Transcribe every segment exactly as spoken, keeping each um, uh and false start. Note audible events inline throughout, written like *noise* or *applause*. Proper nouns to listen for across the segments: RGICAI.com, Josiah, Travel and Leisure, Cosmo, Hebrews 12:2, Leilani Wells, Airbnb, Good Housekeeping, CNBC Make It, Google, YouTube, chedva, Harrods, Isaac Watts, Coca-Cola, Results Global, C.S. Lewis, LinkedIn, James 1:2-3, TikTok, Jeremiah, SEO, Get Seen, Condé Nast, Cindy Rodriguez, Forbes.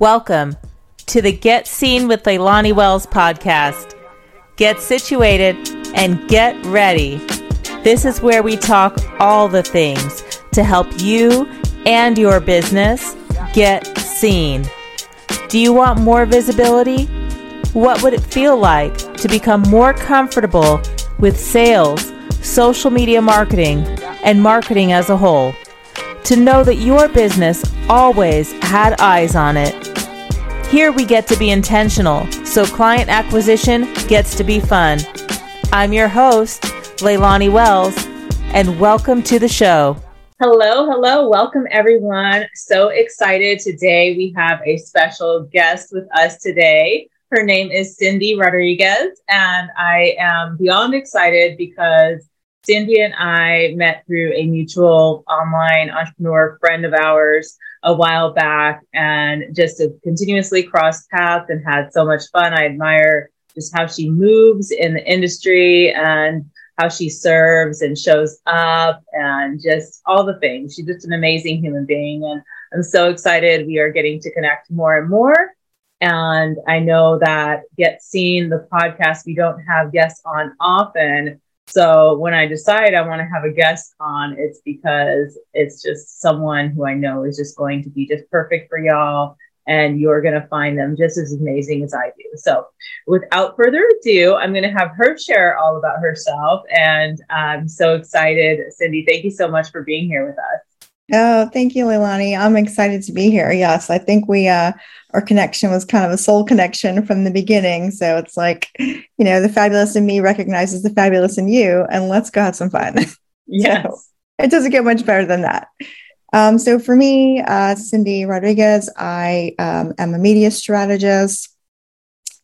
Welcome to the Get Seen with Leilani Wells podcast. Get situated and get ready. This is where we talk all the things to help you and your business get seen. Do you want more visibility? What would it feel like to become more comfortable with sales, social media marketing, and marketing as a whole? To know that your business always had eyes on it. Here we get to be intentional, so client acquisition gets to be fun. I'm your host, Leilani Wells, and welcome to the show. Hello, hello. Welcome, everyone. So excited. Today we have a special guest with us today. Her name is Cindy Rodriguez, and I am beyond excited because Cindy and I met through a mutual online entrepreneur friend of ours a while back and just continuously crossed paths and had so much fun. I admire just how she moves in the industry and how she serves and shows up and just all the things. She's just an amazing human being. And I'm so excited we are getting to connect more and more. And I know that Get Seen, the podcast, we don't have guests on often. So when I decide I want to have a guest on, it's because it's just someone who I know is just going to be just perfect for y'all, and you're going to find them just as amazing as I do. So without further ado, I'm going to have her share all about herself, and I'm so excited. Cindy, thank you so much for being here with us. Oh, thank you, Leilani. I'm excited to be here. Yes, I think we uh, our connection was kind of a soul connection from the beginning. So it's like, you know, the fabulous in me recognizes the fabulous in you, and let's go have some fun. Yes. So it doesn't get much better than that. Um, so for me, uh, Cindy Rodriguez, I um, am a media strategist.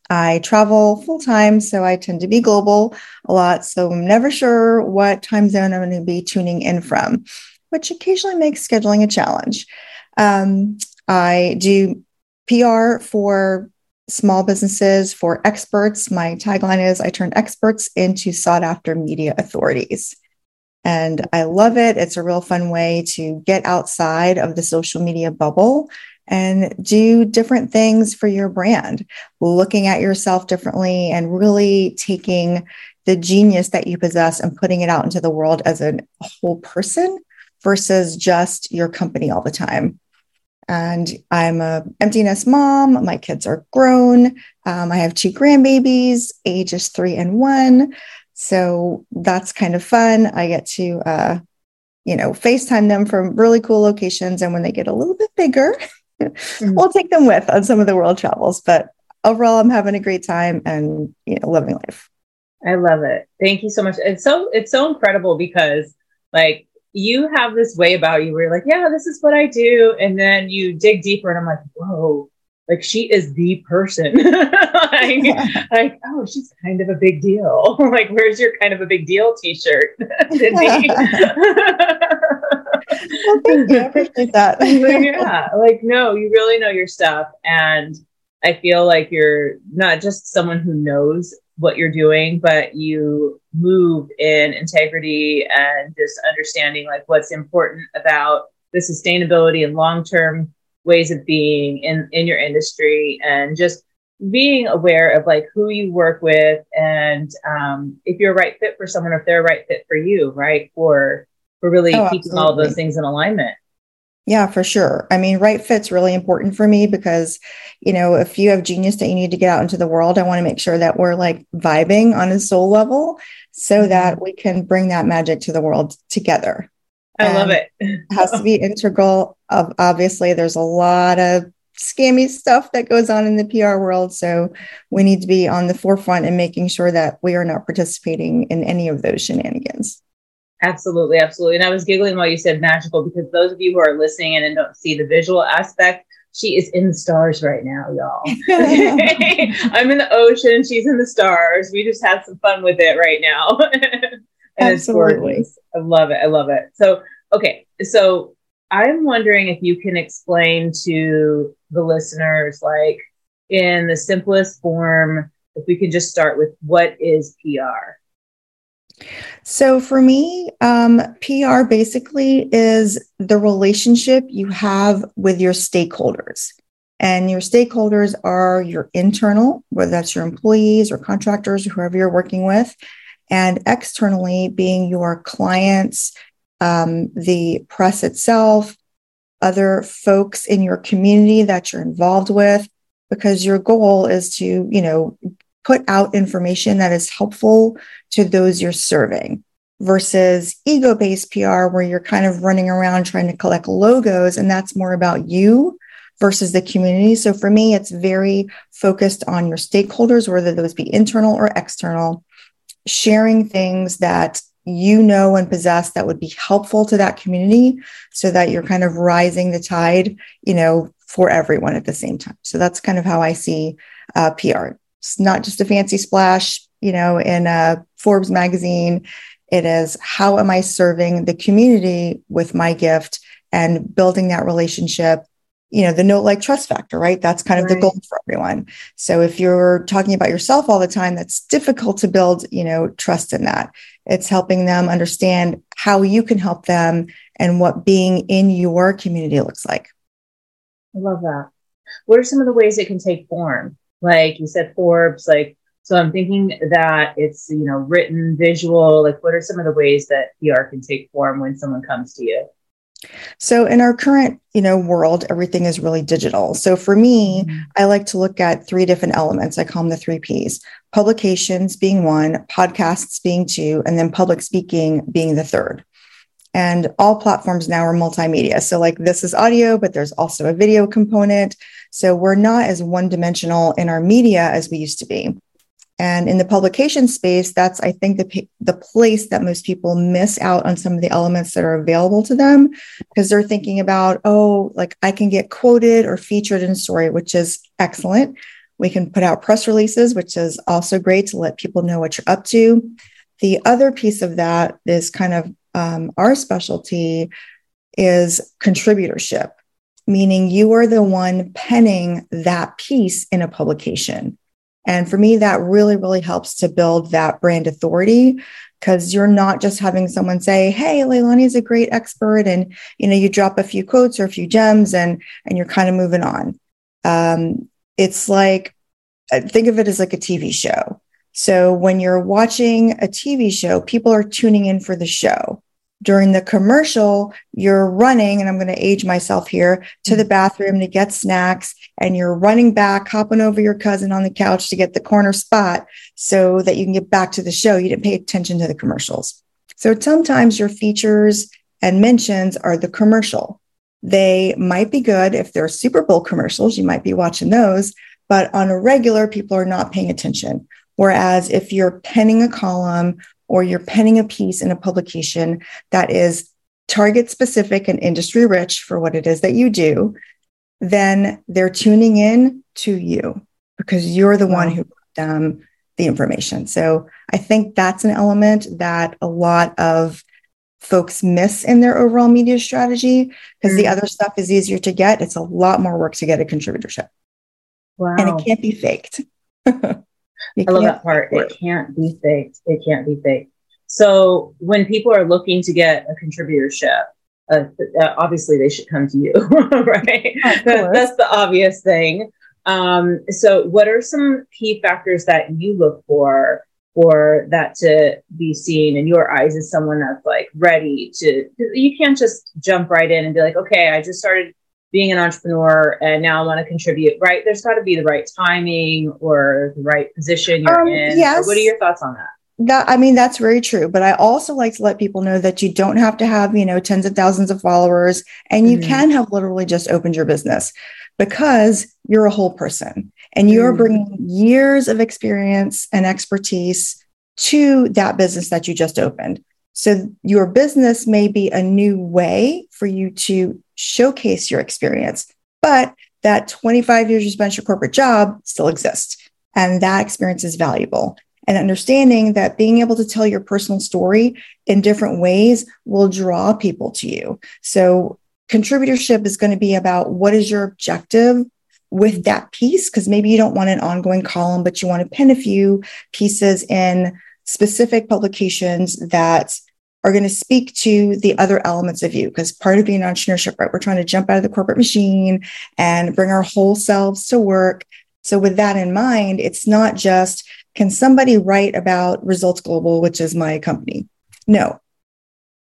I travel full time, so I tend to be global a lot. So I'm never sure what time zone I'm going to be tuning in from, which occasionally makes scheduling a challenge. Um, I do P R for small businesses, for experts. My tagline is, I turn experts into sought-after media authorities. And I love it. It's a real fun way to get outside of the social media bubble and do different things for your brand, looking at yourself differently and really taking the genius that you possess and putting it out into the world as a whole person versus just your company all the time. And I'm a empty nest mom. My kids are grown. Um, I have two grandbabies, ages three and one. So that's kind of fun. I get to, uh, you know, FaceTime them from really cool locations. And when they get a little bit bigger, mm-hmm. we'll take them with on some of the world travels. But overall, I'm having a great time and, you know, loving life. I love it. Thank you so much. It's so, it's so incredible because, like, you have this way about you where you're like, yeah, this is what I do. And then you dig deeper and I'm like, whoa, like she is the person. like, yeah. like, oh, she's kind of a big deal. Like, where's your kind of a big deal t-shirt? Cindy? *laughs* Well, thank you. I appreciate that. Yeah, like, no, you really know your stuff. And I feel like you're not just someone who knows what you're doing, but you move in integrity and just understanding like what's important about the sustainability and long-term ways of being in, in your industry, and just being aware of like who you work with and um, if you're a right fit for someone, if they're a right fit for you, right? For, for really oh, keeping absolutely. all of those things in alignment. Yeah, for sure. I mean, right fit's really important for me because, you know, if you have genius that you need to get out into the world, I want to make sure that we're like vibing on a soul level so that we can bring that magic to the world together. I and love it. It has to be integral. Of, obviously, there's a lot of scammy stuff that goes on in the P R world. So we need to be on the forefront and making sure that we are not participating in any of those shenanigans. Absolutely. Absolutely. And I was giggling while you said magical, because those of you who are listening and don't see the visual aspect, she is in the stars right now, y'all. I'm in the ocean. She's in the stars. We just had some fun with it right now. And absolutely. It's gorgeous. I love it. I love it. So, okay. So I'm wondering if you can explain to the listeners, like in the simplest form, if we can just start with what is P R? So for me, um, P R basically is the relationship you have with your stakeholders. And your stakeholders are your internal, whether that's your employees or contractors, whoever you're working with, and externally being your clients, um, the press itself, other folks in your community that you're involved with, because your goal is to, you know, put out information that is helpful to those you're serving, versus ego-based P R where you're kind of running around trying to collect logos, and that's more about you versus the community. So for me, it's very focused on your stakeholders, whether those be internal or external, sharing things that you know and possess that would be helpful to that community, so that you're kind of rising the tide, you know, for everyone at the same time. So that's kind of how I see uh, P R. It's not just a fancy splash, you know, in uh, Forbes magazine. It is, how am I serving the community with my gift and building that relationship? You know, the note like trust factor, right? That's kind of right. The goal for everyone. So if you're talking about yourself all the time, that's difficult to build, you know, trust in that. It's helping them understand how you can help them and what being in your community looks like. I love that. What are some of the ways it can take form? Like you said, Forbes, like, so I'm thinking that it's, you know, written, visual, like what are some of the ways that P R can take form when someone comes to you? So in our current, you know, world, everything is really digital. So for me, mm-hmm. I like to look at three different elements. I call them the three Ps: publications being one, podcasts being two, and then public speaking being the third. And all platforms now are multimedia. So like this is audio, but there's also a video component. So we're not as one-dimensional in our media as we used to be. And in the publication space, that's, I think, the the place that most people miss out on some of the elements that are available to them, because they're thinking about, oh, like I can get quoted or featured in a story, which is excellent. We can put out press releases, which is also great to let people know what you're up to. The other piece of that is kind of um, our specialty is contributorship, meaning you are the one penning that piece in a publication. And for me, that really, really helps to build that brand authority, because you're not just having someone say, hey, Leilani is a great expert. And, you know, you drop a few quotes or a few gems and, and you're kind of moving on. Um, it's like, think of it as like a T V show. So when you're watching a T V show, people are tuning in for the show. During the commercial, you're running, and I'm going to age myself here, to the bathroom to get snacks, and you're running back, hopping over your cousin on the couch to get the corner spot so that you can get back to the show. You didn't pay attention to the commercials. So sometimes your features and mentions are the commercial. They might be good if they're Super Bowl commercials, you might be watching those, but on a regular, people are not paying attention. Whereas if you're penning a column or you're penning a piece in a publication that is target specific and industry rich for what it is that you do, then they're tuning in to you because you're the one who brought them the information. So I think that's an element that a lot of folks miss in their overall media strategy, because mm-hmm. the other stuff is easier to get. It's a lot more work to get a contributorship. Wow. And it can't be faked. It I love that part. It can't be faked. It can't be faked. So when people are looking to get a contributorship, uh, uh, obviously they should come to you, right? That, that's the obvious thing. Um, so what are some key factors that you look for for that to be seen in your eyes as someone that's like ready to, you can't just jump right in and be like, okay, I just started being an entrepreneur and now I want to contribute, right? There's got to be the right timing or the right position you're um, in. Yes. What are your thoughts on that? That, I mean, that's very true. But I also like to let people know that you don't have to have, you know, tens of thousands of followers, and you mm-hmm. can have literally just opened your business, because you're a whole person and you're mm-hmm. bringing years of experience and expertise to that business that you just opened. So your business may be a new way for you to showcase your experience, but that twenty-five years you spent your corporate job still exists. And that experience is valuable. And understanding that being able to tell your personal story in different ways will draw people to you. So contributorship is going to be about, what is your objective with that piece? Because maybe you don't want an ongoing column, but you want to pin a few pieces in specific publications that are going to speak to the other elements of you, because part of being an entrepreneurship, right, we're trying to jump out of the corporate machine and bring our whole selves to work. So with that in mind, it's not just, can somebody write about Results Global, which is my company? No.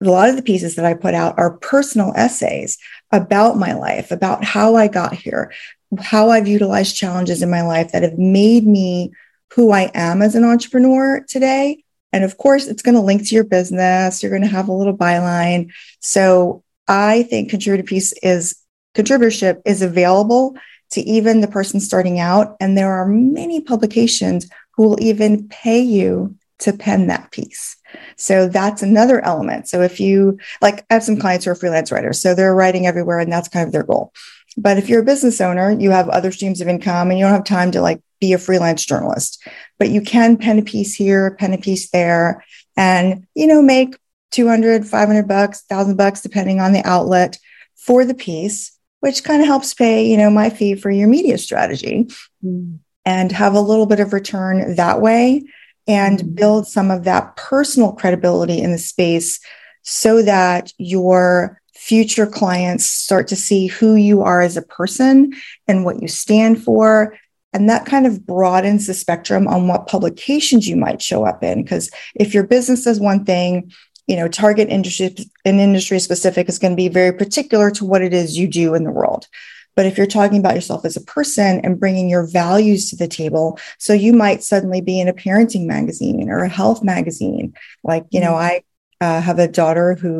A lot of the pieces that I put out are personal essays about my life, about how I got here, how I've utilized challenges in my life that have made me who I am as an entrepreneur today. And of course, it's going to link to your business. You're going to have a little byline. So I think contributor piece is contributorship is available to even the person starting out. And there are many publications who will even pay you to pen that piece. So that's another element. So if you, like, I have some clients who are freelance writers, so they're writing everywhere and that's kind of their goal. But if you're a business owner, you have other streams of income and you don't have time to like be a freelance journalist, but you can pen a piece here, pen a piece there, and, you know, make two hundred, five hundred bucks, one thousand bucks, depending on the outlet for the piece, which kind of helps pay, you know, my fee for your media strategy mm. and have a little bit of return that way and mm. build some of that personal credibility in the space so that your future clients start to see who you are as a person and what you stand for. And that kind of broadens the spectrum on what publications you might show up in. Because if your business does one thing, you know, target industry and industry specific is going to be very particular to what it is you do in the world. But if you're talking about yourself as a person and bringing your values to the table, so you might suddenly be in a parenting magazine or a health magazine. Like, you know, I Uh, have a daughter who,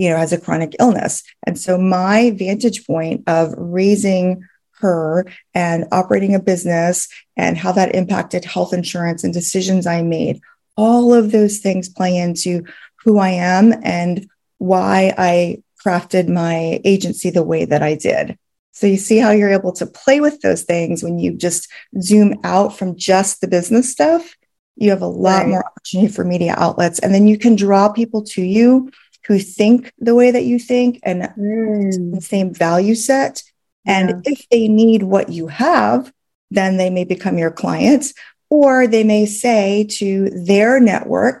you know, has a chronic illness. And so my vantage point of raising her and operating a business and how that impacted health insurance and decisions I made, all of those things play into who I am and why I crafted my agency the way that I did. So you see how you're able to play with those things when you just zoom out from just the business stuff. You have a lot right. more opportunity for media outlets. And then you can draw people to you who think the way that you think and mm. the same value set. Yeah. And if they need what you have, then they may become your clients, or they may say to their network,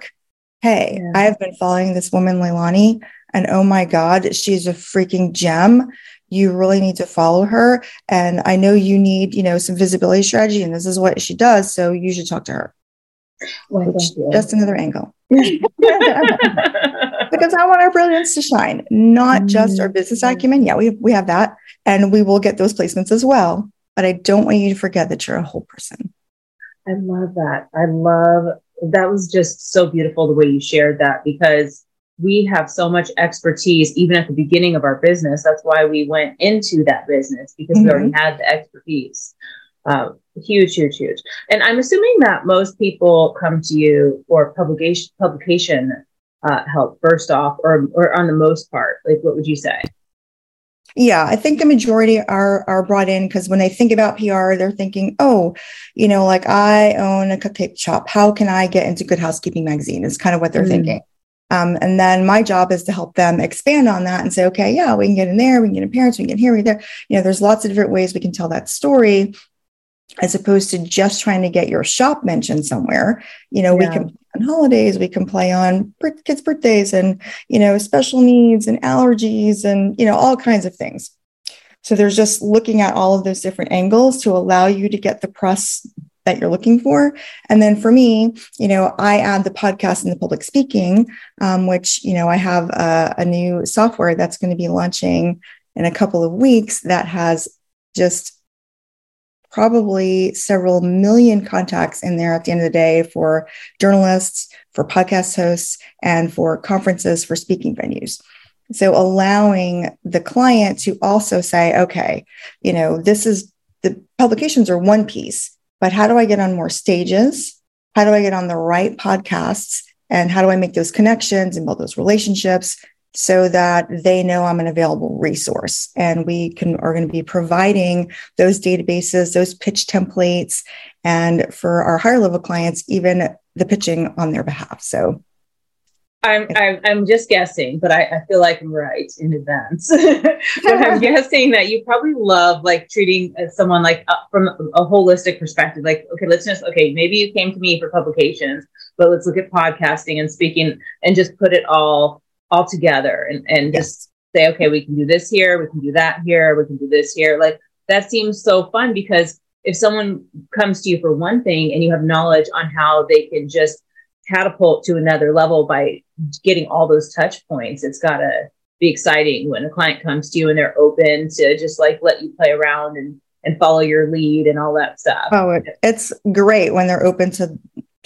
hey, yeah. I have been following this woman, Leilani, and oh my God, she's a freaking gem. You really need to follow her. And I know you need, you know, some visibility strategy, and this is what she does. So you should talk to her. Well, just another angle. Because I want our brilliance to shine, not just our business acumen. Yeah, we we have that, and we will get those placements as well. But I don't want you to forget that you're a whole person. I love that. I love that. Was just so beautiful the way you shared that, because we have so much expertise even at the beginning of our business. That's why we went into that business, because mm-hmm. we already had the expertise. Uh, huge, huge, huge. And I'm assuming that most people come to you for publication, publication uh, help first off, or, or on the most part, like, what would you say? Yeah, I think the majority are are brought in because when they think about P R, they're thinking, oh, you know, like, I own a cupcake shop. How can I get into Good Housekeeping magazine is kind of what they're mm. thinking. Um, and then my job is to help them expand on that and say, okay, yeah, we can get in there. We can get in parents. We can get here, we can get there. You know, there's lots of different ways we can tell that story, as opposed to just trying to get your shop mentioned somewhere. You know, yeah. we can play on holidays, we can play on kids' birthdays and, you know, special needs and allergies and, you know, all kinds of things. So there's just looking at all of those different angles to allow you to get the press that you're looking for. And then for me, you know, I add the podcast and the public speaking, um, which, you know, I have a, a new software that's going to be launching in a couple of weeks that has just probably several million contacts in there at the end of the day for journalists, for podcast hosts, and for conferences, for speaking venues. So allowing the client to also say, okay, you know, this is the publications are one piece, but how do I get on more stages? How do I get on the right podcasts? And how do I make those connections and build those relationships so that they know I'm an available resource? And we can are going to be providing those databases, those pitch templates, and for our higher level clients, even the pitching on their behalf. So I'm, I'm, I'm just guessing, but I, I feel like I'm right in advance. But I'm guessing that you probably love like treating someone like uh, from a holistic perspective, like, okay, let's just, okay, maybe you came to me for publications, but let's look at podcasting and speaking and just put it all, all together and, and yes. just say, okay, we can do this here. We can do that here. We can do this here. Like that seems so fun, because if someone comes to you for one thing and you have knowledge on how they can just catapult to another level by getting all those touch points, it's got to be exciting when a client comes to you and they're open to just like let you play around and, and follow your lead and all that stuff. Oh, it, it's great when they're open to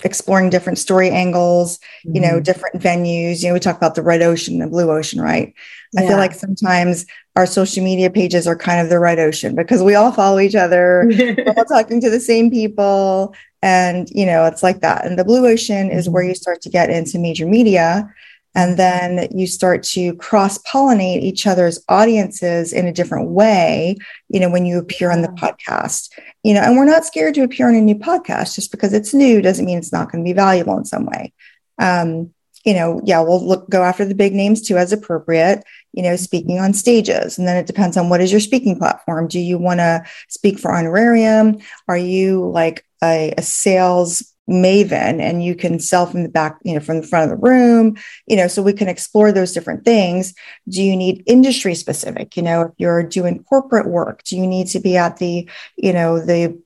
exploring different story angles, you know, mm-hmm. different venues. You know, we talk about the red ocean, the blue ocean, right? Yeah. I feel like sometimes our social media pages are kind of the red ocean because we all follow each other. We're all talking to the same people. And, you know, it's like that. And the blue ocean mm-hmm. is where you start to get into major media. And then you start to cross-pollinate each other's audiences in a different way, you know, when you appear on the podcast, you know, and we're not scared to appear on a new podcast. Just because it's new doesn't mean it's not going to be valuable in some way. Um, you know, yeah, we'll look, go after the big names too, as appropriate, you know, speaking on stages. And then it depends on what is your speaking platform. Do you want to speak for honorarium? Are you like a, a sales maven and you can sell from the back, you know, from the front of the room, you know, so we can explore those different things. Do you need industry specific? You know, if you're doing corporate work, do you need to be at the, you know, the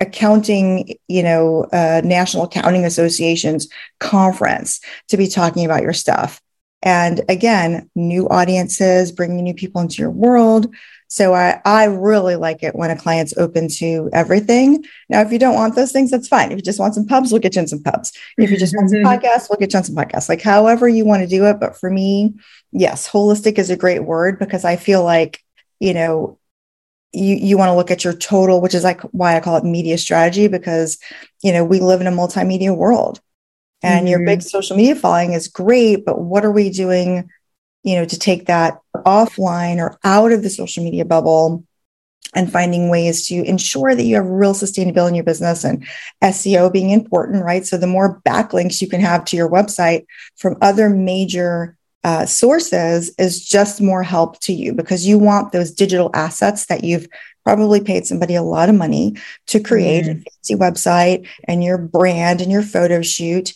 accounting, you know, uh, National Accounting Association's conference to be talking about your stuff? And again, new audiences, bringing new people into your world. So I, I really like it when a client's open to everything. Now, if you don't want those things, that's fine. If you just want some pubs, we'll get you in some pubs. If you just want some podcasts, we'll get you on some podcasts. Like however you want to do it. But for me, yes, holistic is a great word because I feel like, you know, you, you want to look at your total, which is like why I call it media strategy, because, you know, we live in a multimedia world and mm-hmm. your big social media following is great, but what are we doing, you know, to take that offline or out of the social media bubble and finding ways to ensure that you have real sustainability in your business and S E O being important, right? So the more backlinks you can have to your website from other major uh, sources is just more help to you because you want those digital assets that you've probably paid somebody a lot of money to create mm-hmm. a fancy website and your brand and your photo shoot.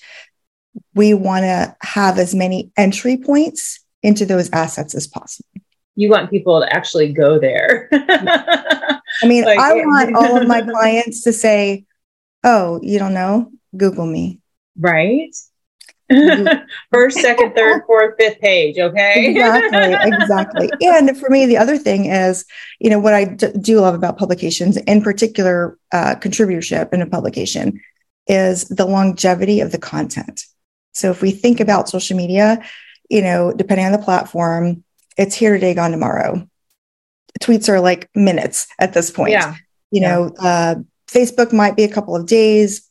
We want to have as many entry points into those assets as possible. You want people to actually go there. I mean, like, I want all of my clients to say, oh, you don't know, Google me. Right? First, second, third, fourth, fifth page. Okay. Exactly. Exactly. And for me, the other thing is, you know, what I d- do love about publications, in particular, uh, contributorship in a publication is the longevity of the content. So if we think about social media, you know, depending on the platform, it's here today, gone tomorrow. Tweets are like minutes at this point. Yeah. You yeah. know, uh, Facebook might be a couple of days.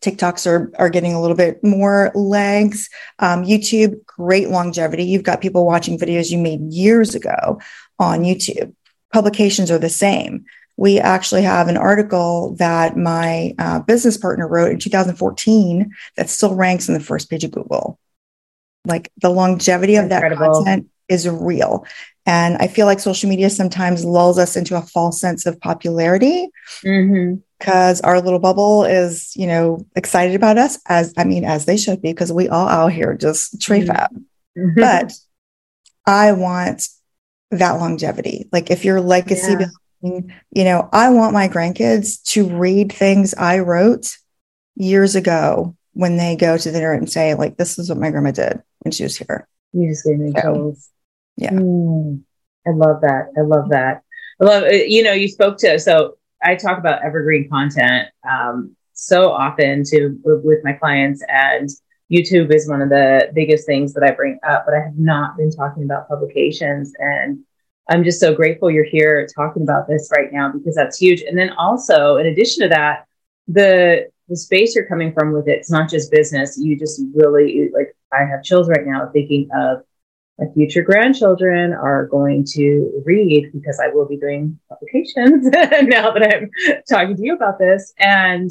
TikToks are, are getting a little bit more legs. Um, YouTube, great longevity. You've got people watching videos you made years ago on YouTube. Publications are the same. We actually have an article that my uh, business partner wrote in two thousand fourteen that still ranks on the first page of Google. Like the longevity of Incredible. That content is real. And I feel like social media sometimes lulls us into a false sense of popularity mm-hmm. because our little bubble is, you know, excited about us as, I mean, as they should be, because we all out here just tray fab. Mm-hmm. But I want that longevity. Like if your legacy, yeah. behind, you know, I want my grandkids to read things I wrote years ago when they go to the internet and say, like, this is what my grandma did when she was here. You just gave me chills. Yeah. Mm, I love that. I love that. I love, you know, you spoke to, so I talk about evergreen content um, so often to with my clients, and YouTube is one of the biggest things that I bring up, but I have not been talking about publications, and I'm just so grateful you're here talking about this right now because that's huge. And then also, in addition to that, the the space you're coming from with it, it's not just business. You just really, like, I have chills right now thinking of my future grandchildren are going to read because I will be doing publications now that I'm talking to you about this. And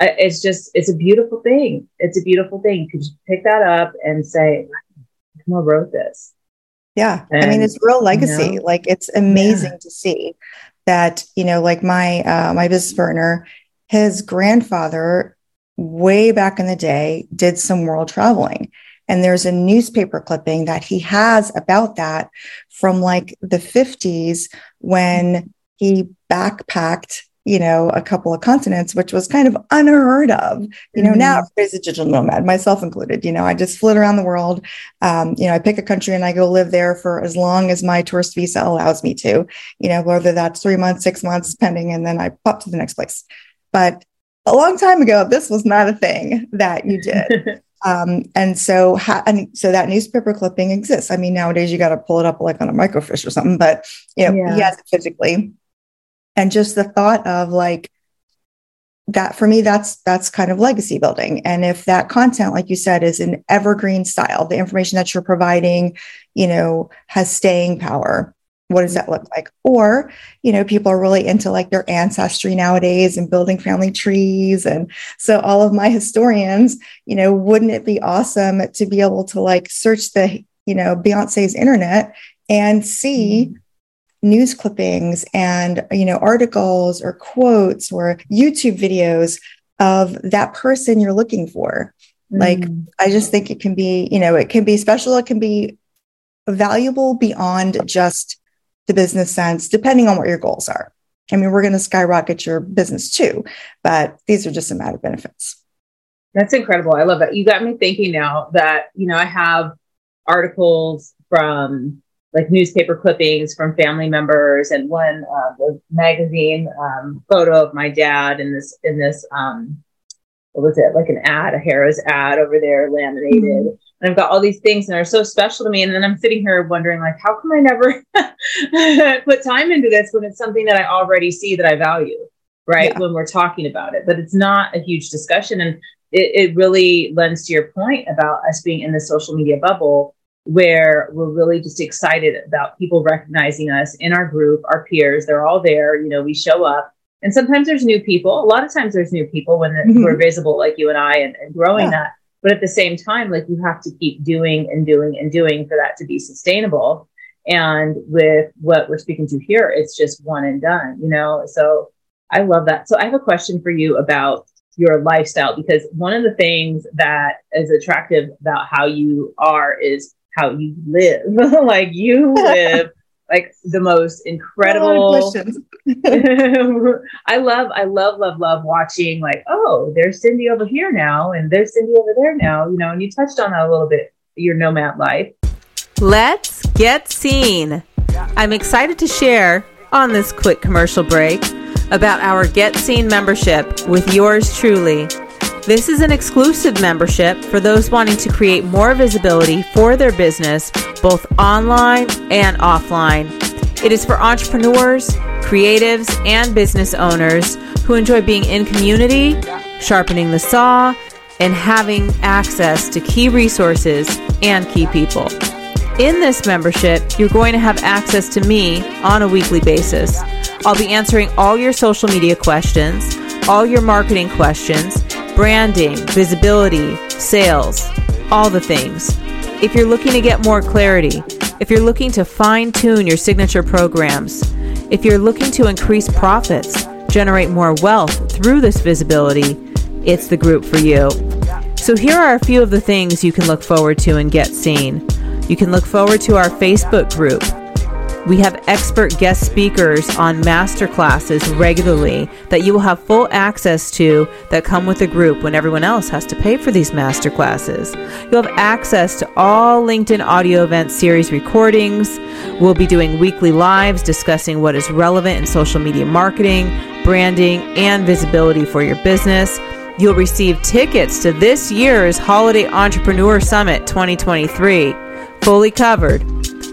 it's just, it's a beautiful thing. It's a beautiful thing. Could you pick that up and say, Cosmo wrote this? Yeah. And, I mean, it's real legacy. You know? Like, it's amazing yeah. to see that, you know, like my, uh, my business partner, his grandfather way back in the day did some world traveling. And there's a newspaper clipping that he has about that from like the fifties when he backpacked, you know, a couple of continents, which was kind of unheard of. You know, mm-hmm. now everybody's a digital nomad, myself included. You know, I just flit around the world. Um, you know, I pick a country and I go live there for as long as my tourist visa allows me to, you know, whether that's three months, six months pending, and then I pop to the next place. But a long time ago, this was not a thing that you did. Um, and so, ha- and so that newspaper clipping exists. I mean, nowadays you got to pull it up like on a microfiche or something, but you know, yeah. he has it physically. And just the thought of like that, for me, that's, that's kind of legacy building. And if that content, like you said, is an evergreen style, the information that you're providing, you know, has staying power, what does that look like? Or, you know, people are really into like their ancestry nowadays and building family trees. And so all of my historians, you know, wouldn't it be awesome to be able to like search the, you know, Beyonce's internet and see mm-hmm. news clippings and, you know, articles or quotes or YouTube videos of that person you're looking for? Mm-hmm. Like, I just think it can be, you know, it can be special. It can be valuable beyond just the business sense, depending on what your goals are. I mean, we're going to skyrocket your business too, but these are just some added benefits. That's incredible. I love that. You got me thinking now that, you know, I have articles from like newspaper clippings from family members, and one uh, magazine um, photo of my dad in this, in this, um, what was it? Like an ad, a Harrods ad over there laminated. Mm-hmm. And I've got all these things and are so special to me. And then I'm sitting here wondering, like, how come I never put time into this when it's something that I already see that I value, right? Yeah. When we're talking about it, but it's not a huge discussion. And it, it really lends to your point about us being in the social media bubble where we're really just excited about people recognizing us in our group, our peers, they're all there, you know, we show up. And sometimes there's new people. A lot of times there's new people when mm-hmm. we're visible, like you and I, and, and growing yeah. that. But at the same time, like you have to keep doing and doing and doing for that to be sustainable. And with what we're speaking to here, it's just one and done, you know? So I love that. So I have a question for you about your lifestyle, because one of the things that is attractive about how you are is how you live. Like you live like the most incredible. I love, I love, love, love watching like, oh, there's Cindy over here now. And there's Cindy over there now, you know, and you touched on that a little bit, your nomad life. Let's get seen. I'm excited to share on this quick commercial break about our Get Seen membership with yours truly. This is an exclusive membership for those wanting to create more visibility for their business, both online and offline. It is for entrepreneurs, creatives, and business owners who enjoy being in community, sharpening the saw, and having access to key resources and key people. In this membership, you're going to have access to me on a weekly basis. I'll be answering all your social media questions, all your marketing questions, branding, visibility, sales, all the things. If you're looking to get more clarity, if you're looking to fine-tune your signature programs, if you're looking to increase profits, generate more wealth through this visibility, it's the group for you. So here are a few of the things you can look forward to and Get Seen. You can look forward to our Facebook group. We have expert guest speakers on masterclasses regularly that you will have full access to that come with the group when everyone else has to pay for these masterclasses. You'll have access to all LinkedIn audio event series recordings. We'll be doing weekly lives discussing what is relevant in social media marketing, branding, and visibility for your business. You'll receive tickets to this year's Holiday Entrepreneur Summit twenty twenty-three, fully covered.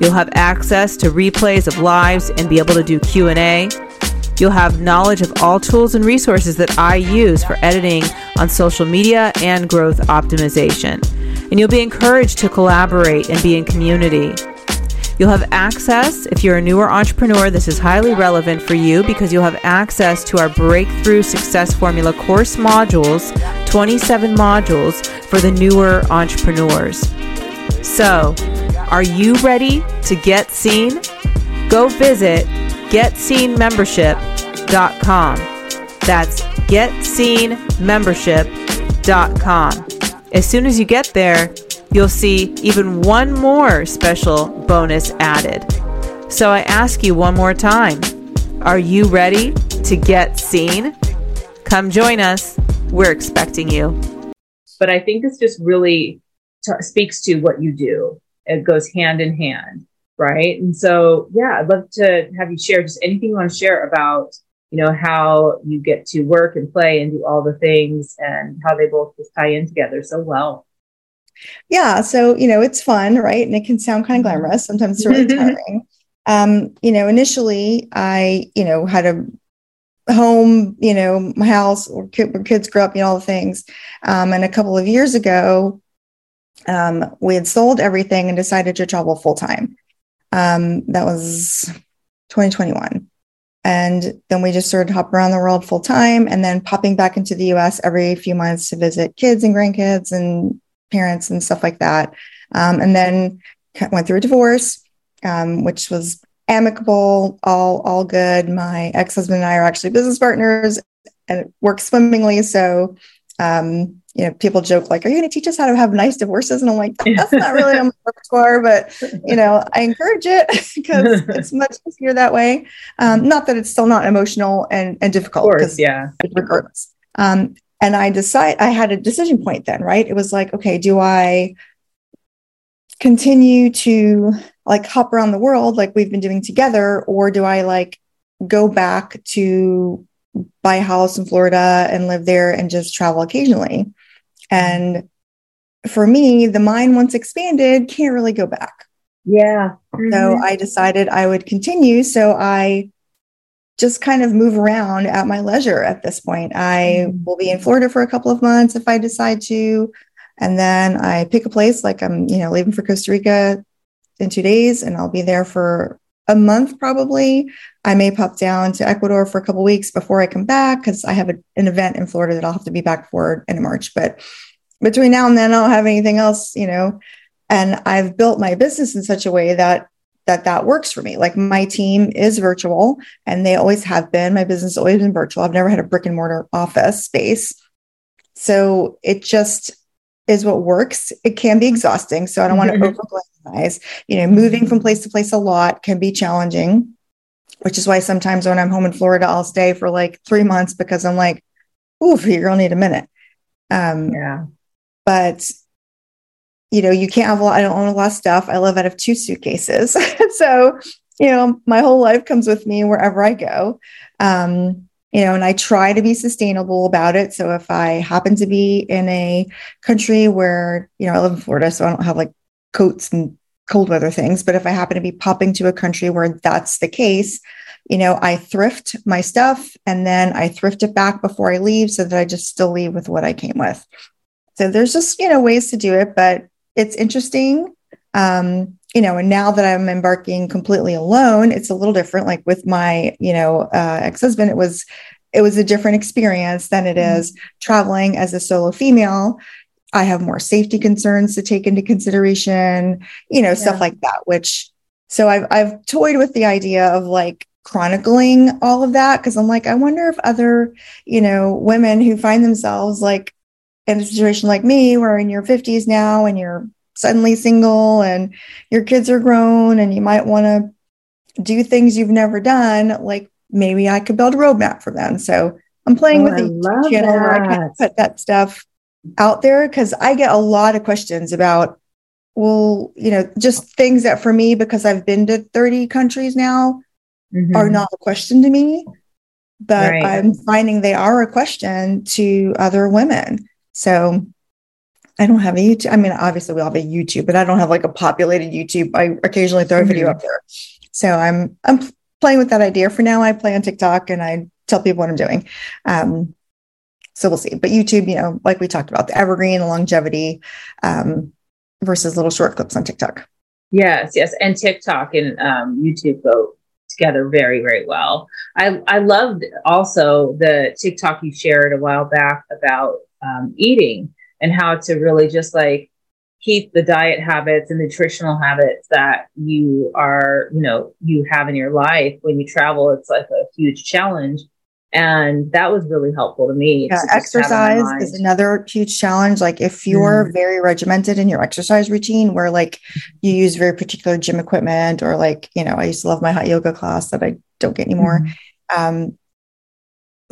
You'll have access to replays of lives and be able to do Q and A. You'll have knowledge of all tools and resources that I use for editing on social media and growth optimization. And you'll be encouraged to collaborate and be in community. You'll have access, if you're a newer entrepreneur, this is highly relevant for you because you'll have access to our Breakthrough Success Formula course modules, twenty-seven modules for the newer entrepreneurs. So, are you ready to get seen? Go visit get seen membership dot com. That's get seen membership dot com. As soon as you get there, you'll see even one more special bonus added. So I ask you one more time, are you ready to get seen? Come join us. We're expecting you. But I think this just really t- speaks to what you do. It goes hand in hand, right? And so, yeah, I'd love to have you share just anything you want to share about, you know, how you get to work and play and do all the things and how they both just tie in together so well. Yeah. So, you know, it's fun, right? And it can sound kind of glamorous. Sometimes it's really tiring. Um, you know, initially I, you know, had a home, you know, my house where kids grew up, you know, all the things. Um, and a couple of years ago, um, we had sold everything and decided to travel full time. Um, that was twenty twenty-one. And then we just sort of hop around the world full time and then popping back into the U S every few months to visit kids and grandkids and parents and stuff like that. Um, and then went through a divorce, um, which was amicable, all, all good. My ex-husband and I are actually business partners and it works swimmingly. So, um, you know, people joke like, are you going to teach us how to have nice divorces? And I'm like, that's not really on my repertoire, but you know, I encourage it because it's much easier that way. Um, not that it's still not emotional and, and difficult. Of course, yeah. Regardless. Um, and I decide I had a decision point then, right? It was like, okay, do I continue to like hop around the world like we've been doing together? Or do I like go back to buy a house in Florida and live there and just travel occasionally? And for me, the mind once expanded, can't really go back. Yeah. Mm-hmm. So I decided I would continue. So I just kind of move around at my leisure at this point. I mm-hmm. will be in Florida for a couple of months if I decide to. And then I pick a place, like I'm, you know, leaving for Costa Rica in two days and I'll be there for a month probably. I may pop down to Ecuador for a couple of weeks before I come back because I have a, an event in Florida that I'll have to be back for in March. But between now and then, I don't have anything else, you know, and I've built my business in such a way that that that works for me. Like my team is virtual and they always have been. My business has always been virtual. I've never had a brick and mortar office space. So it just is what works. It can be exhausting. So I don't want to over-glamorize, you know, moving from place to place a lot can be challenging, which is why sometimes when I'm home in Florida, I'll stay for like three months because I'm like, oof, you're going to need a minute. Um, yeah. But you know, you can't have a lot. I don't own a lot of stuff. I live out of two suitcases. So, you know, my whole life comes with me wherever I go. Um, you know, and I try to be sustainable about it. So if I happen to be in a country where, you know, I live in Florida, so I don't have like coats and cold weather things, but if I happen to be popping to a country where that's the case, you know, I thrift my stuff and then I thrift it back before I leave so that I just still leave with what I came with. So there's just, you know, ways to do it, but it's interesting. Um, you know, and now that I'm embarking completely alone, it's a little different. Like with my, you know, uh, ex-husband, it was, it was a different experience than it mm-hmm. is traveling as a solo female. I have more safety concerns to take into consideration, you know, yeah. stuff like that, which, so I've, I've toyed with the idea of like chronicling all of that. Cause I'm like, I wonder if other, you know, women who find themselves like in a situation like me, where in your fifties now and you're suddenly single and your kids are grown and you might want to do things you've never done, like maybe I could build a roadmap for them. So I'm playing oh, with the channel where I can put that stuff out there because I get a lot of questions about, well, you know, just things that for me, because I've been to thirty countries now, mm-hmm. are not a question to me, but right. I'm finding they are a question to other women. So I don't have a YouTube. I mean, obviously we all have a YouTube, but I don't have like a populated YouTube. I occasionally throw a video mm-hmm. up there. So I'm, I'm playing with that idea for now. I play on TikTok and I tell people what I'm doing. Um, so we'll see, but YouTube, you know, like we talked about the evergreen, the longevity, um, versus little short clips on TikTok. Yes, yes. And TikTok and um, YouTube go together very, very well. I, I loved also the TikTok you shared a while back about um, eating and how to really just like keep the diet habits and nutritional habits that you are, you know, you have in your life. When you travel, it's like a huge challenge. And that was really helpful to me. Yeah, to exercise is another huge challenge. Like if you're mm. very regimented in your exercise routine where like you use very particular gym equipment or like, you know, I used to love my hot yoga class that I don't get anymore. Mm.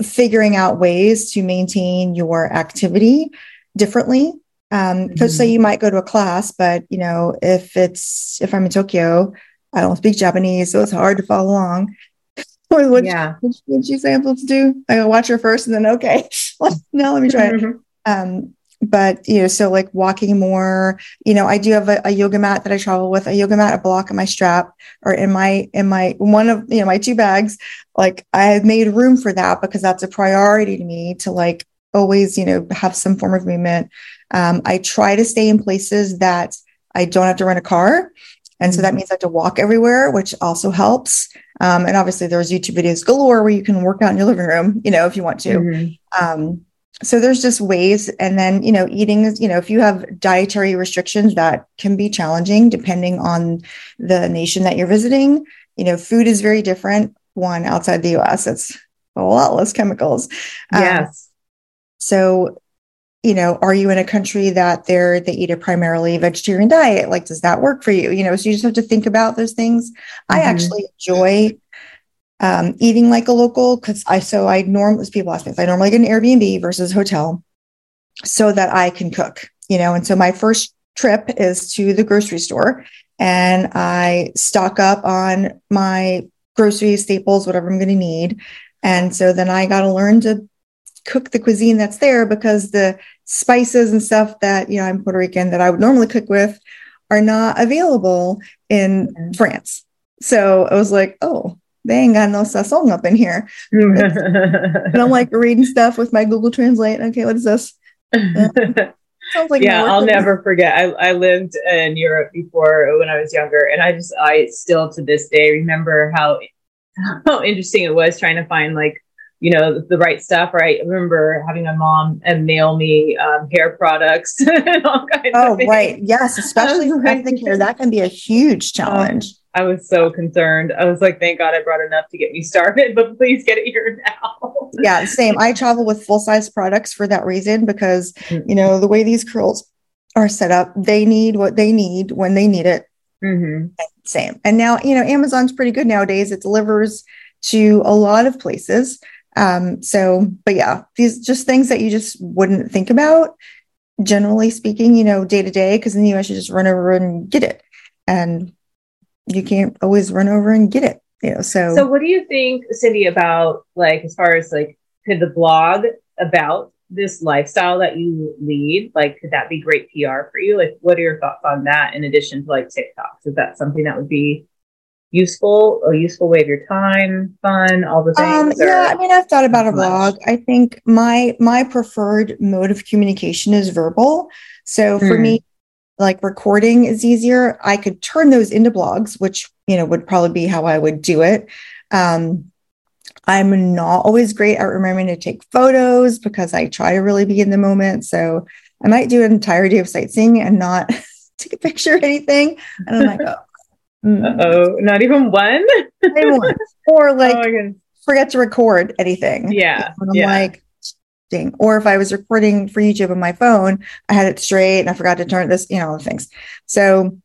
Um, figuring out ways to maintain your activity differently. Um, because mm-hmm. say you might go to a class, but you know, if it's, if I'm in Tokyo, I don't speak Japanese, so it's hard to follow along. What yeah. did she say I'm supposed to do? I go watch her first and then, okay, now let me try it. Um, but, you know, so like walking more, you know, I do have a, a yoga mat that I travel with, a yoga mat, a block in my strap or in my, in my, one of, you know, my two bags, like I have made room for that because that's a priority to me to like always, you know, have some form of movement. Um, I try to stay in places that I don't have to rent a car. And mm-hmm. so that means I have to walk everywhere, which also helps. Um, and obviously there's YouTube videos galore where you can work out in your living room, you know, if you want to. Mm-hmm. Um, so there's just ways. And then, you know, eating, you know, if you have dietary restrictions, that can be challenging depending on the nation that you're visiting. You know, food is very different. One outside the U S, it's a lot less chemicals. Yes. Um, so, you know, are you in a country that they're, they eat a primarily vegetarian diet? Like, does that work for you? You know, so you just have to think about those things. Mm-hmm. I actually enjoy um, eating like a local because I, so I normally, people ask me, I normally get an Airbnb versus hotel so that I can cook, you know? And so my first trip is to the grocery store and I stock up on my groceries, staples, whatever I'm going to need. And so then I got to learn to cook the cuisine that's there because the spices and stuff that, you know, I'm Puerto Rican that I would normally cook with are not available in mm-hmm. France. So I was like, oh, they ain't got no sazon up in here. And I'm like reading stuff with my Google Translate. Okay, what is this? Uh, sounds like yeah, I'll never forget. I, I lived in Europe before when I was younger. And I just, I still to this day remember how, how interesting it was trying to find like, you know, the right stuff, right? I remember having my mom and mail me um, hair products and all kinds oh, of things. Oh, right. Yes. Especially for ethnic hair. That can be a huge challenge. Um, I was so concerned. I was like, thank God I brought enough to get me started, but please get it here now. Yeah, same. I travel with full-size products for that reason because, mm-hmm. you know, the way these curls are set up, they need what they need when they need it. Mm-hmm. Same. And now, you know, Amazon's pretty good nowadays. It delivers to a lot of places. Um, so, but yeah, these just things that you just wouldn't think about, generally speaking, you know, day to day, because in the U S you just run over and get it and you can't always run over and get it, you know, so. So what do you think, Cindy, about like, as far as like, could the blog about this lifestyle that you lead, like, could that be great P R for you? Like, what are your thoughts on that? In addition to like TikToks, is that something that would be useful, a useful way of your time, fun, all the things? Um, yeah, I mean, I've thought about a blog. I think my my preferred mode of communication is verbal. So mm. for me, like recording is easier. I could turn those into blogs, which, you know, would probably be how I would do it. Um, I'm not always great at remembering to take photos because I try to really be in the moment. So I might do an entire day of sightseeing and not take a picture of anything. And I'm like, oh. Mm. Oh, not even one? Not even one. Or like oh forget to record anything. Yeah. And I'm yeah. like, dang. Or if I was recording for YouTube on my phone, I had it straight and I forgot to turn this, you know, all the things. So,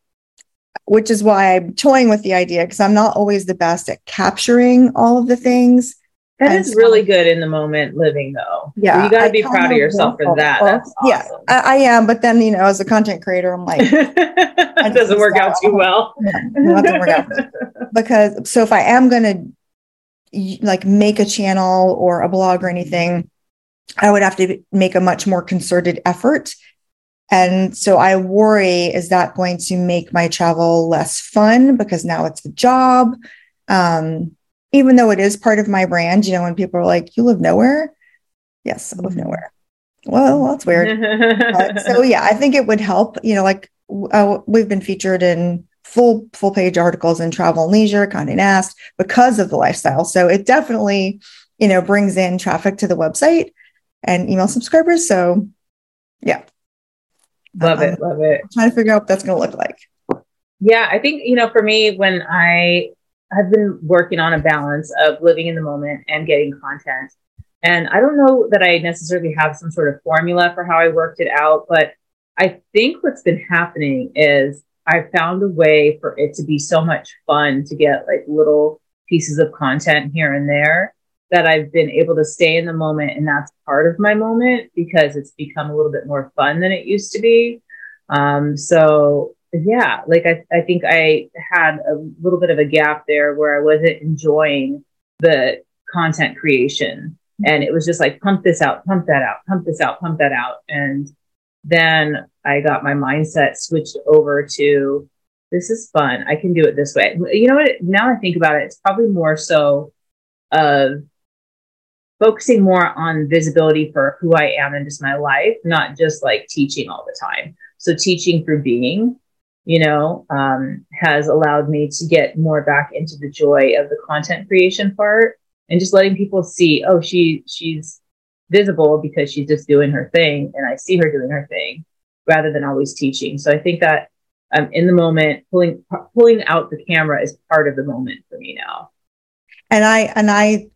which is why I'm toying with the idea because I'm not always the best at capturing all of the things. That and is so, really good in the moment living though. Yeah. You got to be proud of yourself for that. Well, That's awesome. Yeah, I, I am. But then, you know, as a content creator, I'm like, that doesn't work out too well. No, doesn't work out. Because so if I am going to like make a channel or a blog or anything, I would have to make a much more concerted effort. And so I worry, is that going to make my travel less fun because now it's a job? Um, Even though it is part of my brand, you know, when people are like, you live nowhere. Yes, I live nowhere. Well, that's weird. uh, so yeah, I think it would help, you know, like uh, we've been featured in full full page articles in Travel and Leisure, Condé Nast, because of the lifestyle. So it definitely, you know, brings in traffic to the website and email subscribers. So yeah. Love um, it. Love it. I'm trying to figure out what that's going to look like. Yeah. I think, you know, for me, when I have been working on a balance of living in the moment and getting content, and I don't know that I necessarily have some sort of formula for how I worked it out, but I think what's been happening is I found a way for it to be so much fun to get like little pieces of content here and there that I've been able to stay in the moment. And that's part of my moment because it's become a little bit more fun than it used to be. Um, so yeah, like I, I think I had a little bit of a gap there where I wasn't enjoying the content creation. And it was just like, pump this out, pump that out, pump this out, pump that out. And then I got my mindset switched over to, this is fun. I can do it this way. You know what? Now I think about it, it's probably more so of focusing more on visibility for who I am and just my life, not just like teaching all the time. So teaching through being, you know, um, has allowed me to get more back into the joy of the content creation part. And just letting people see, oh, she she's visible because she's just doing her thing. And I see her doing her thing rather than always teaching. So I think that um, in the moment, pulling pulling out the camera is part of the moment for me now. And I and I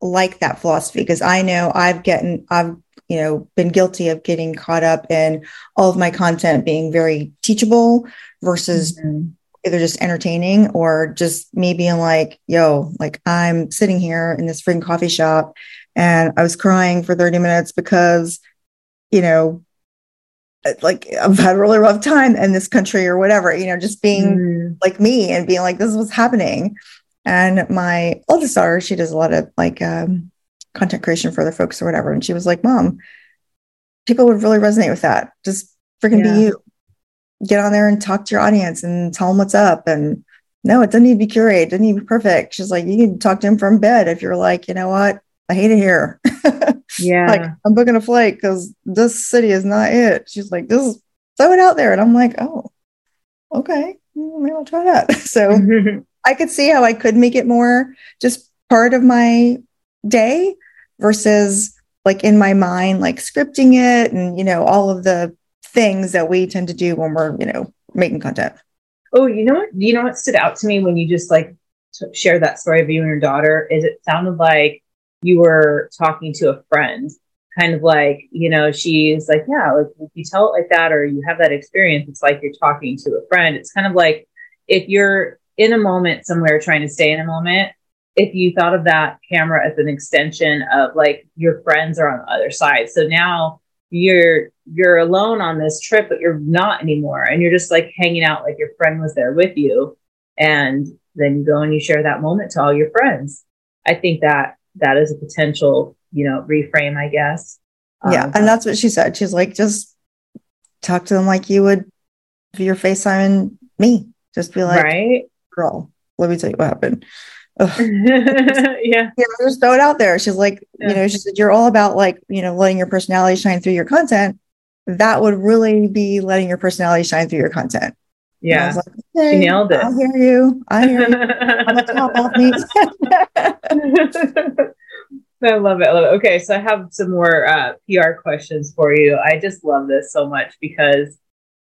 like that philosophy because I know I've gotten, I've you know been guilty of getting caught up in all of my content being very teachable versus mm-hmm. either just entertaining or just me being like, yo, like I'm sitting here in this freaking coffee shop and I was crying for thirty minutes because, you know, like I've had a really rough time in this country or whatever, you know, just being mm. like me and being like, this is what's happening. And my oldest daughter, she does a lot of like um, content creation for other folks or whatever. And she was like, Mom, people would really resonate with that. Just freaking yeah. be you. Get on there and talk to your audience and tell them what's up. And no, it doesn't need to be curated. It doesn't need to be perfect. She's like, you can talk to him from bed. If you're like, you know what? I hate it here. Yeah. Like I'm booking a flight because this city is not it. She's like, this is throw it out there. And I'm like, oh, okay. Maybe I'll try that. So I could see how I could make it more just part of my day versus like in my mind, like scripting it and, you know, all of the things that we tend to do when we're, you know, making content. Oh, you know what, you know what stood out to me when you just like t- share that story of you and your daughter is it sounded like you were talking to a friend, kind of like, you know, she's like, yeah, like if you tell it like that, or you have that experience, it's like you're talking to a friend. It's kind of like if you're in a moment somewhere trying to stay in a moment, if you thought of that camera as an extension of like your friends are on the other side. So now you're, you're alone on this trip, but you're not anymore. And you're just like hanging out, like your friend was there with you. And then you go and you share that moment to all your friends. I think that that is a potential, you know, reframe, I guess. Yeah. Um, and that's what she said. She's like, just talk to them like you would if you're FaceTiming me. Just be like, right? Girl, let me tell you what happened. yeah. yeah, just throw it out there. She's like, yeah. you know, she said, you're all about like, you know, letting your personality shine through your content. That would really be letting your personality shine through your content. Yeah. I was like, okay, she nailed it. I hear you. I hear you. On the top of me. I love it. I love it. Okay. So I have some more uh, P R questions for you. I just love this so much because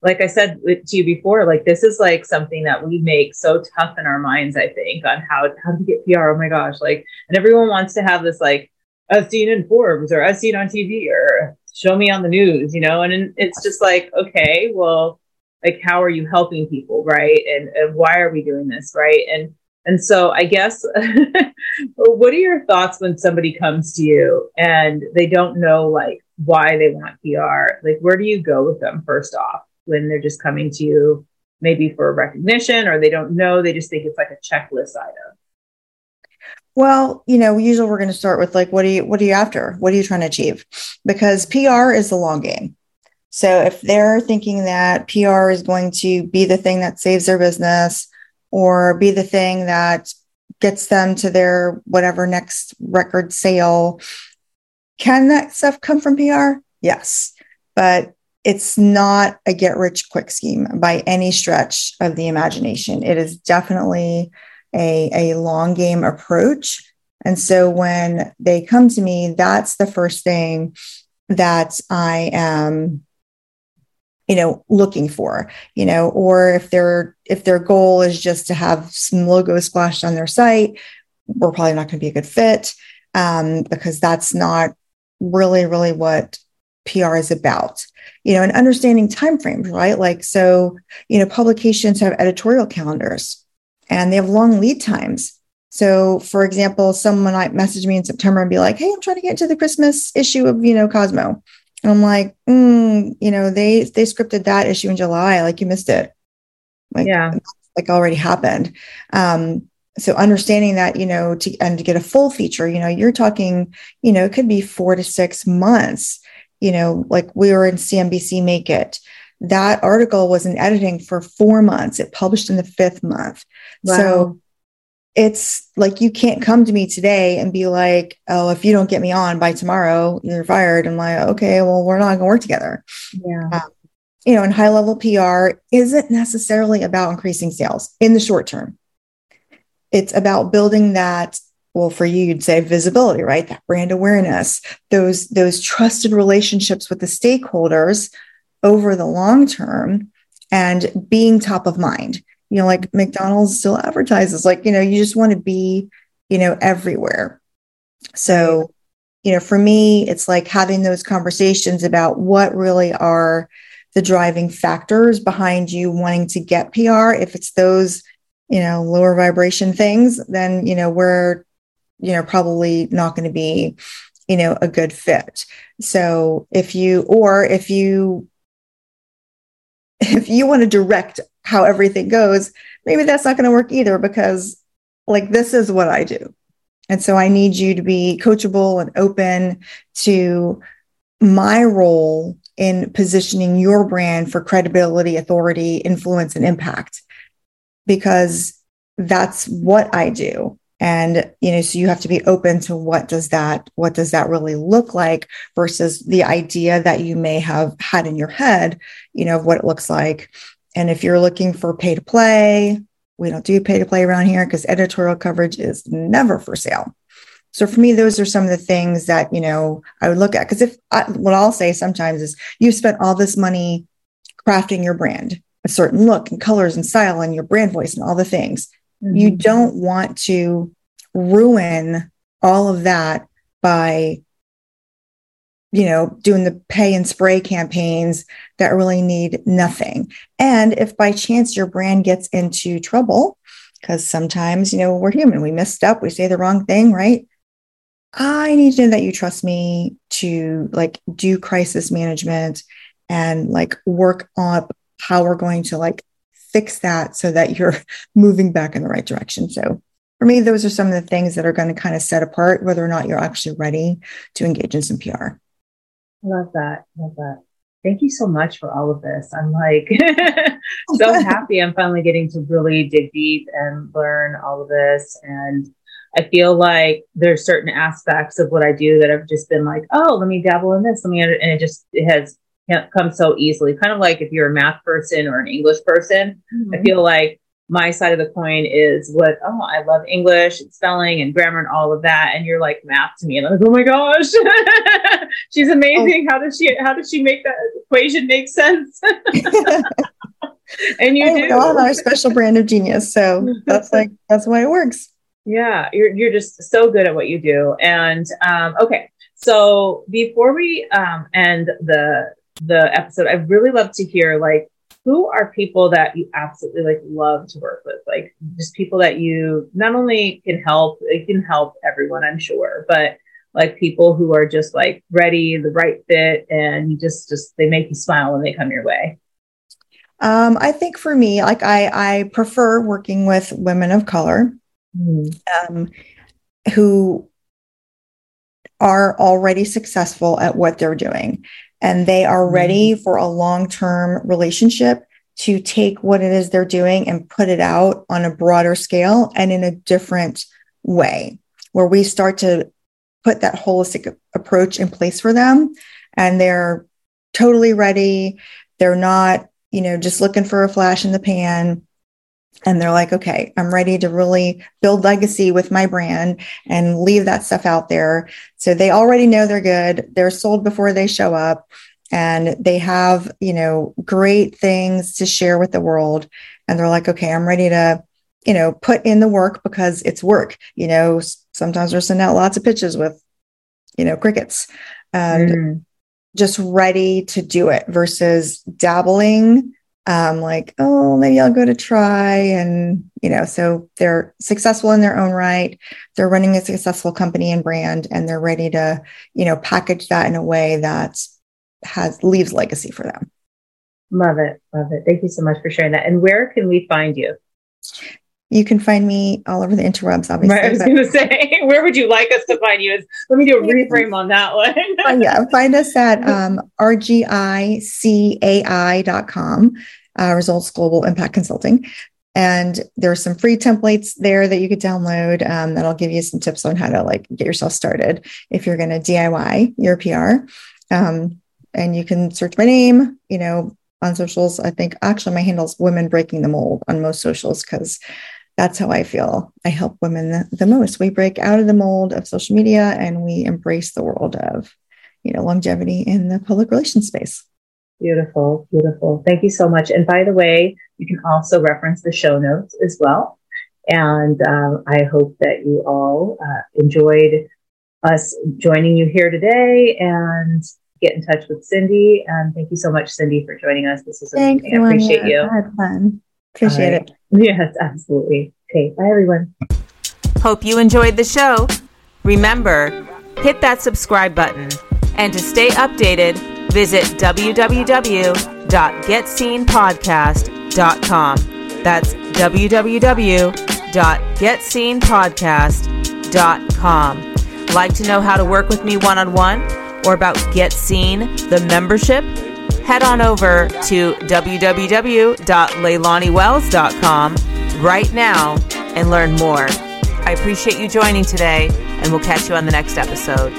like I said to you before, like this is like something that we make so tough in our minds, I think, on how, how to get P R. Oh my gosh. Like, and everyone wants to have this, like as seen in Forbes or as seen on T V or show me on the news, you know? And it's just like, okay, well, like, how are you helping people? Right. And, and why are we doing this? Right. And, and so I guess, what are your thoughts when somebody comes to you and they don't know like why they want P R? Like, where do you go with them first off? When they're just coming to you, maybe for recognition, or they don't know, they just think it's like a checklist item. Well, you know, usually we're going to start with like, what are you, what are you after? What are you trying to achieve? Because P R is the long game. So if they're thinking that P R is going to be the thing that saves their business or be the thing that gets them to their whatever next record sale, can that stuff come from P R? Yes. But It's not a get rich quick scheme by any stretch of the imagination. It is definitely a, a long game approach. And so when they come to me, that's the first thing that I am, you know, looking for, you know, or if their, if their goal is just to have some logos splashed on their site, we're probably not going to be a good fit, um, because that's not really, really what P R is about, you know, and understanding timeframes, right? Like, so, you know, publications have editorial calendars and they have long lead times. So for example, someone might message me in September and be like, hey, I'm trying to get into the Christmas issue of, you know, Cosmo. And I'm like, mm, you know, they, they scripted that issue in July. Like you missed it. Like, yeah. Like already happened. Um, So understanding that, you know, to, and to get a full feature, you know, you're talking, you know, it could be four to six months, you know, like we were in C N B C Make It. That article was in editing for four months. It published in the fifth month. Wow. So it's like, you can't come to me today and be like, oh, if you don't get me on by tomorrow, you're fired. I'm like, okay, well, we're not going to work together. Yeah. Um, you know, and high level P R isn't necessarily about increasing sales in the short term. It's about building that, well, for you, you'd say visibility, right? That brand awareness, those, those trusted relationships with the stakeholders over the long term and being top of mind. You know, like McDonald's still advertises, like, you know, you just want to be, you know, everywhere. So, you know, for me, it's like having those conversations about what really are the driving factors behind you wanting to get P R. If it's those, you know, lower vibration things, then, you know, we're, you know, probably not going to be, you know, a good fit. So if you, or if you, if you want to direct how everything goes, maybe that's not going to work either, because like, this is what I do. And so I need you to be coachable and open to my role in positioning your brand for credibility, authority, influence, and impact. Because that's what I do. And, you know, so you have to be open to what does that, what does that really look like versus the idea that you may have had in your head, you know, of what it looks like. And if you're looking for pay to play, we don't do pay to play around here because editorial coverage is never for sale. So for me, those are some of the things that, you know, I would look at. Because if I, what I'll say sometimes is you've spent all this money crafting your brand, a certain look and colors and style and your brand voice and all the things. Mm-hmm. You don't want to ruin all of that by, you know, doing the pay and spray campaigns that really need nothing. And if by chance your brand gets into trouble, because sometimes, you know, we're human, we messed up, we say the wrong thing, right? I need to know that you trust me to like do crisis management and like work up how we're going to like fix that so that you're moving back in the right direction. So for me, those are some of the things that are going to kind of set apart whether or not you're actually ready to engage in some P R. Love that. Love that. Thank you so much for all of this. I'm like so happy I'm finally getting to really dig deep and learn all of this. And I feel like there's certain aspects of what I do that I've just been like, oh, let me dabble in this. Let me, and it just, it has come so easily, kind of like if you're a math person or an English person. Mm-hmm. I feel like my side of the coin is what, oh, I love English and spelling and grammar and all of that. And you're like math to me. And I'm like, oh my gosh, she's amazing. Oh. How does she, how does she make that equation make sense? And you hey, do. All our special brand of genius. So that's like, that's why it works. Yeah. You're, you're just so good at what you do. And um, okay. So before we um, end the, the episode, I'd really love to hear, like, who are people that you absolutely like love to work with? Like just people that you not only can help, it can help everyone, I'm sure, but like people who are just like ready, the right fit. And you just, just, they make you smile when they come your way. Um, I think for me, like I, I prefer working with women of color, mm-hmm. um, who are already successful at what they're doing. And they are ready for a long-term relationship to take what it is they're doing and put it out on a broader scale and in a different way, where we start to put that holistic approach in place for them. And they're totally ready. They're not, you know, just looking for a flash in the pan. And they're like, okay, I'm ready to really build legacy with my brand and leave that stuff out there. So they already know they're good. They're sold before they show up, and they have, you know, great things to share with the world. And they're like, okay, I'm ready to, you know, put in the work, because it's work. You know, sometimes we're sending out lots of pitches with, you know, crickets, and mm. just ready to do it versus dabbling. Um, like, oh, maybe I'll go to try. And, you know, so they're successful in their own right. They're running a successful company and brand, and they're ready to, you know, package that in a way that has leaves legacy for them. Love it. Love it. Thank you so much for sharing that. And where can we find you? You can find me all over the interwebs, obviously. Right, I was going to say, where would you like us to find you? Let me do a reframe on that one. oh, yeah, find us at um, R G I C A I dot com, uh, Results Global Impact Consulting. And there are some free templates there that you could download um, that'll give you some tips on how to like get yourself started if you're going to D I Y your P R. Um, and you can search my name, you know, on socials. I think actually my handle's Women Breaking the Mold on most socials, because that's how I feel. I help women the, the most. We break out of the mold of social media, and we embrace the world of, you know, longevity in the public relations space. Beautiful, beautiful. Thank you so much. And by the way, you can also reference the show notes as well. And um, I hope that you all uh, enjoyed us joining you here today, and get in touch with Cindy. Um, thank you so much, Cindy, for joining us. This was amazing. Thanks, I appreciate you. I had fun. Appreciate right. it. Yes, absolutely. Okay, bye everyone. Hope you enjoyed the show. Remember, hit that subscribe button. And to stay updated, visit w w w dot get seen podcast dot com. That's w w w dot get seen podcast dot com. Like to know how to work with me one-on-one or about Get Seen, the membership? Head on over to w w w dot leilani wells dot com right now and learn more. I appreciate you joining today, and we'll catch you on the next episode.